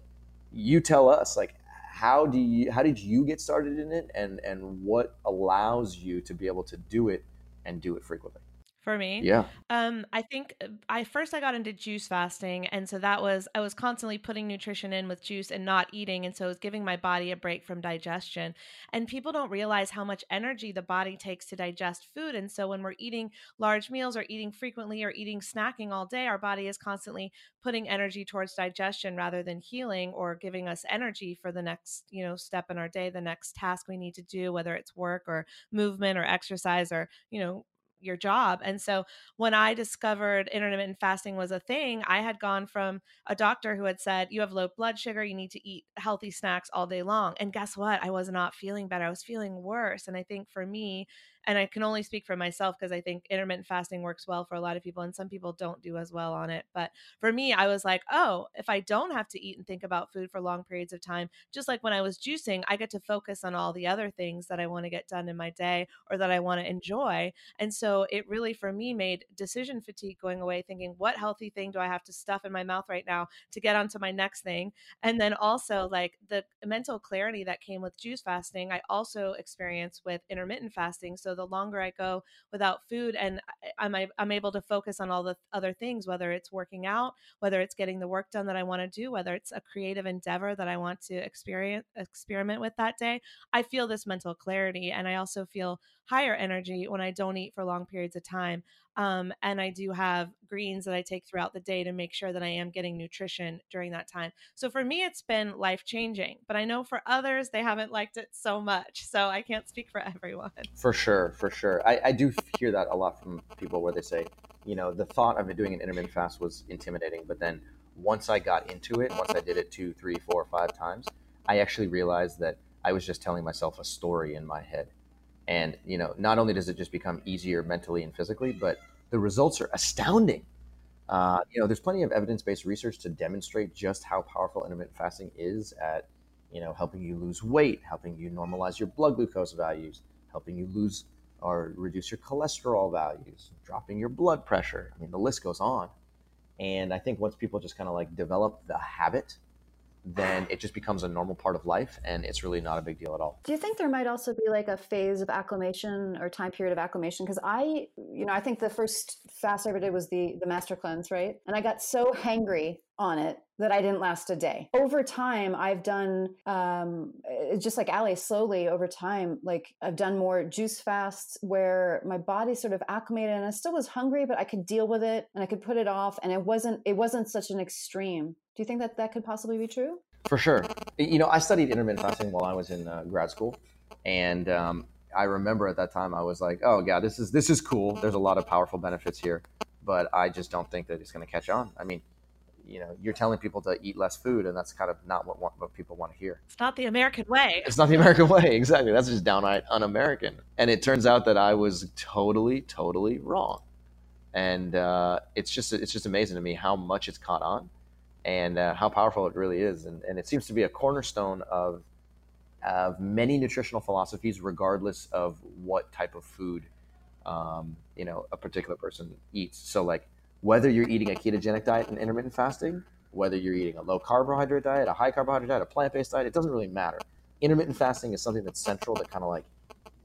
you tell us, like, how do you, how did you get started in it, and, and what allows you to be able to do it and do it frequently? For me, yeah. Um, I think I first I got into juice fasting, and so that was I was constantly putting nutrition in with juice and not eating, and so it was giving my body a break from digestion. And people don't realize how much energy the body takes to digest food, and so when we're eating large meals or eating frequently or eating snacking all day, our body is constantly putting energy towards digestion rather than healing or giving us energy for the next, you know, step in our day, the next task we need to do, whether it's work or movement or exercise or, you know, your job. And so when I discovered intermittent fasting was a thing, I had gone from a doctor who had said, you have low blood sugar, you need to eat healthy snacks all day long. And guess what? I was not feeling better. I was feeling worse. And I think for me, and I can only speak for myself because I think intermittent fasting works well for a lot of people and some people don't do as well on it. But for me, I was like, oh, if I don't have to eat and think about food for long periods of time, just like when I was juicing, I get to focus on all the other things that I want to get done in my day or that I want to enjoy. And so it really, for me, made decision fatigue going away, thinking, what healthy thing do I have to stuff in my mouth right now to get onto my next thing? And then also like the mental clarity that came with juice fasting, I also experienced with intermittent fasting. So the longer I go without food and I'm, I'm able to focus on all the other things, whether it's working out, whether it's getting the work done that I want to do, whether it's a creative endeavor that I want to experience, experiment with that day, I feel this mental clarity. And I also feel higher energy when I don't eat for long periods of time. Um, and I do have greens that I take throughout the day to make sure that I am getting nutrition during that time. So for me, it's been life-changing, but I know for others, they haven't liked it so much. So I can't speak for everyone. For sure. For sure. I, I do hear that a lot from people where they say, you know, the thought of doing an intermittent fast was intimidating, but then once I got into it, once I did it two, three, four, five times, I actually realized that I was just telling myself a story in my head. And, you know, not only does it just become easier mentally and physically, but the results are astounding. Uh, you know, there's plenty of evidence-based research to demonstrate just how powerful intermittent fasting is at, you know, helping you lose weight, helping you normalize your blood glucose values, helping you lose or reduce your cholesterol values, dropping your blood pressure. I mean, the list goes on. And I think once people just kind of like develop the habit then it just becomes a normal part of life, and it's really not a big deal at all. Do you think there might also be like a phase of acclimation or time period of acclimation? Because I, you know, I think the first fast I ever did was the, the Master Cleanse, right? And I got so hangry on it that I didn't last a day. Over time, I've done, um, just like Ali, slowly over time, like I've done more juice fasts where my body sort of acclimated, and I still was hungry, but I could deal with it and I could put it off. And it wasn't, it wasn't such an extreme. Do you think that that could possibly be true? For sure. You know, I studied intermittent fasting while I was in uh, grad school. And um, I remember at that time, I was like, oh yeah, this is, this is cool. There's a lot of powerful benefits here, but I just don't think that it's going to catch on. I mean, you know, you're telling people to eat less food, and that's kind of not what, what people want to hear. It's not the American way. It's not the American way. Exactly. That's just downright un-American. And it turns out that I was totally, totally wrong. And uh, it's just, it's just amazing to me how much it's caught on and uh, how powerful it really is. And, and it seems to be a cornerstone of, of many nutritional philosophies, regardless of what type of food, um, you know, a particular person eats. So like, whether you're eating a ketogenic diet and intermittent fasting, whether you're eating a low carbohydrate diet, a high carbohydrate diet, a plant-based diet, it doesn't really matter. Intermittent fasting is something that's central, that kind of like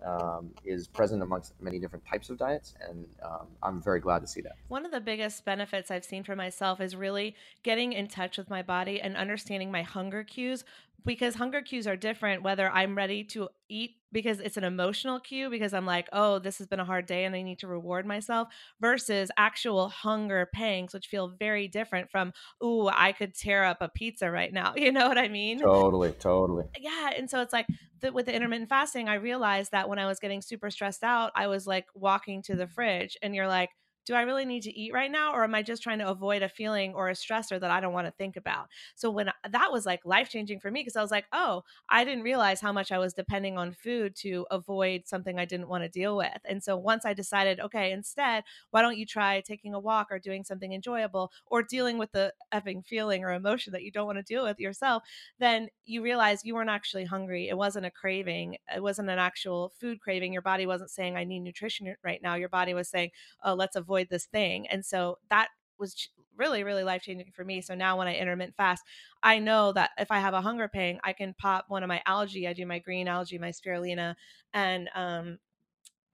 um, is present amongst many different types of diets. And um, I'm very glad to see that. One of the biggest benefits I've seen for myself is really getting in touch with my body and understanding my hunger cues, because hunger cues are different whether I'm ready to eat because it's an emotional cue, because I'm like, oh, this has been a hard day and I need to reward myself, versus actual hunger pangs, which feel very different from, ooh, I could tear up a pizza right now. You know what I mean? Totally, totally. Yeah. And so it's like the, with the intermittent fasting, I realized that when I was getting super stressed out, I was like walking to the fridge, and you're like, do I really need to eat right now? Or am I just trying to avoid a feeling or a stressor that I don't want to think about? So when that was like life-changing for me, because I was like, oh, I didn't realize how much I was depending on food to avoid something I didn't want to deal with. And so once I decided, okay, instead, why don't you try taking a walk or doing something enjoyable or dealing with the effing feeling or emotion that you don't want to deal with yourself, then you realize you weren't actually hungry. It wasn't a craving. It wasn't an actual food craving. Your body wasn't saying, I need nutrition right now. Your body was saying, oh, let's avoid this thing. And so that was really, really life-changing for me. So now when I intermittent fast, I know that if I have a hunger pang, I can pop one of my algae. I do my green algae, my spirulina and um,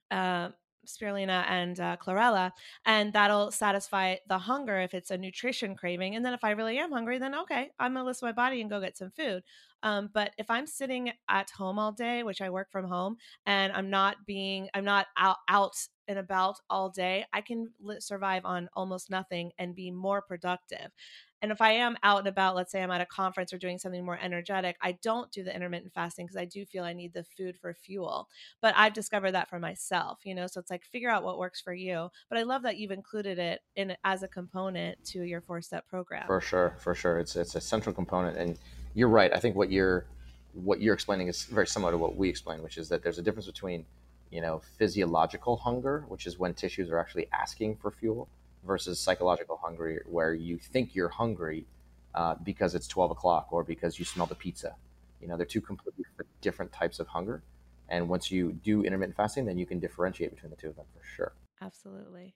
uh, spirulina and uh, chlorella, and that'll satisfy the hunger if it's a nutrition craving. And then if I really am hungry, then okay, I'm going to listen to my body and go get some food. Um, but if I'm sitting at home all day, which I work from home, and I'm not being, I'm not out, out and about all day, I can survive on almost nothing and be more productive. And if I am out and about, let's say I'm at a conference or doing something more energetic, I don't do the intermittent fasting because I do feel I need the food for fuel. But I've discovered that for myself, you know, so it's like figure out what works for you. But I love that you've included it in as a component to your four-step program. For sure, for sure. It's it's a central component. And you're right. I think what you're what you're explaining is very similar to what we explain, which is that there's a difference between, you know, physiological hunger, which is when tissues are actually asking for fuel, versus psychological hunger, where you think you're hungry uh, because it's twelve o'clock or because you smell the pizza. You know, they're two completely different types of hunger. And once you do intermittent fasting, then you can differentiate between the two of them for sure. Absolutely.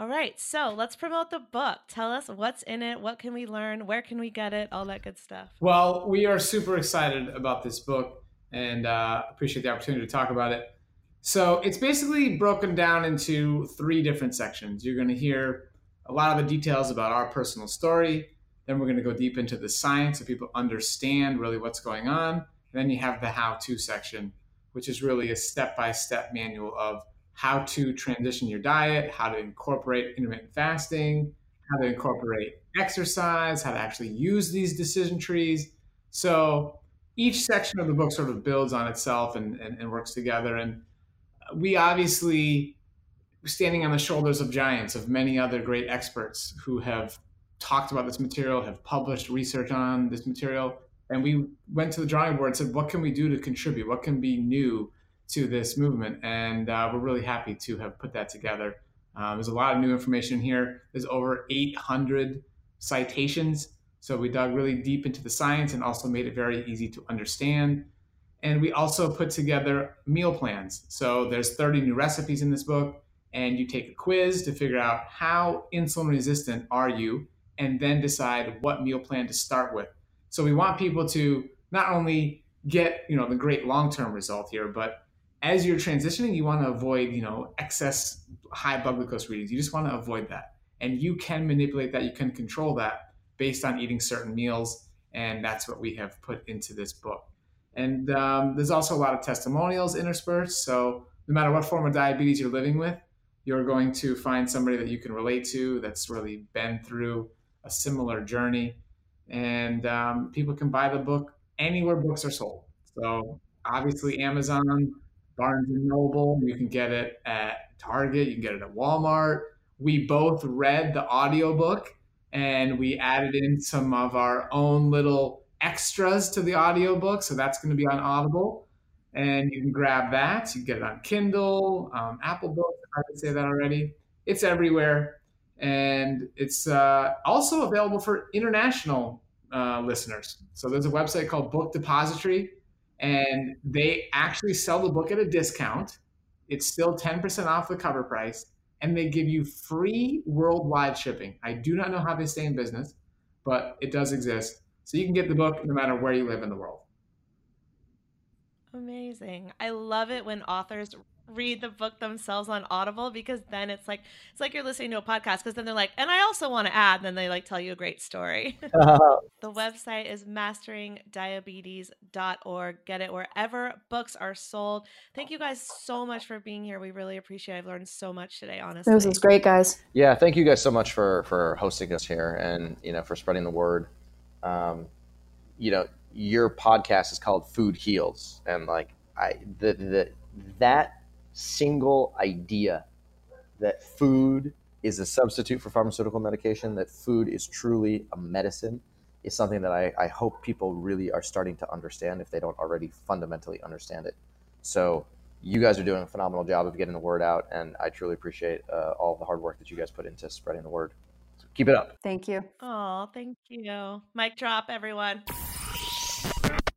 All right. So let's promote the book. Tell us what's in it. What can we learn? Where can we get it? All that good stuff. Well, we are super excited about this book and uh, appreciate the opportunity to talk about it. So it's basically broken down into three different sections. You're going to hear a lot of the details about our personal story. Then we're going to go deep into the science so people understand really what's going on. And then you have the how-to section, which is really a step-by-step manual of how to transition your diet, how to incorporate intermittent fasting, how to incorporate exercise, how to actually use these decision trees. So each section of the book sort of builds on itself and, and, and works together. And we obviously standing on the shoulders of giants, of many other great experts who have talked about this material, have published research on this material. And we went to the drawing board and said, what can we do to contribute? What can be new to this movement? And uh, we're really happy to have put that together. Um, there's a lot of new information here. There's over eight hundred citations. So we dug really deep into the science and also made it very easy to understand. And we also put together meal plans. So there's thirty new recipes in this book, and you take a quiz to figure out how insulin resistant are you, and then decide what meal plan to start with. So we want people to not only get, you know, the great long-term result here, but as you're transitioning, you want to avoid, you know, excess high blood glucose readings. You just want to avoid that. And you can manipulate that. You can control that based on eating certain meals. And that's what we have put into this book. And um, there's also a lot of testimonials interspersed. So no matter what form of diabetes you're living with, you're going to find somebody that you can relate to that's really been through a similar journey. And um, people can buy the book anywhere books are sold. So obviously Amazon, Barnes and Noble, you can get it at Target, you can get it at Walmart. We both read the audiobook and we added in some of our own little extras to the audiobook. So that's going to be on Audible. And you can grab that. You can get it on Kindle, um, Apple Books, if I didn't say that already. It's everywhere. And it's uh, also available for international uh, listeners. So there's a website called Book Depository, and they actually sell the book at a discount. It's still ten percent off the cover price, and they give you free worldwide shipping. I do not know how they stay in business, but it does exist. So you can get the book no matter where you live in the world. Amazing. I love it when authors read the book themselves on Audible, because then it's like it's like you're listening to a podcast, because then they're like, and I also want to add, and then they like tell you a great story. Uh-huh. The website is mastering diabetes dot org. Get it wherever books are sold. Thank you guys so much for being here. We really appreciate it. I've learned so much today, honestly. This was great, guys. Yeah, thank you guys so much for for hosting us here and, you know, for spreading the word. Um, you know, your podcast is called Food Heals, and like I the the that single idea that food is a substitute for pharmaceutical medication, that food is truly a medicine, is something that I, I hope people really are starting to understand if they don't already fundamentally understand it. So you guys are doing a phenomenal job of getting the word out, and I truly appreciate uh, all the hard work that you guys put into spreading the word. So keep it up. Thank you. Oh, thank you. Mic drop, everyone.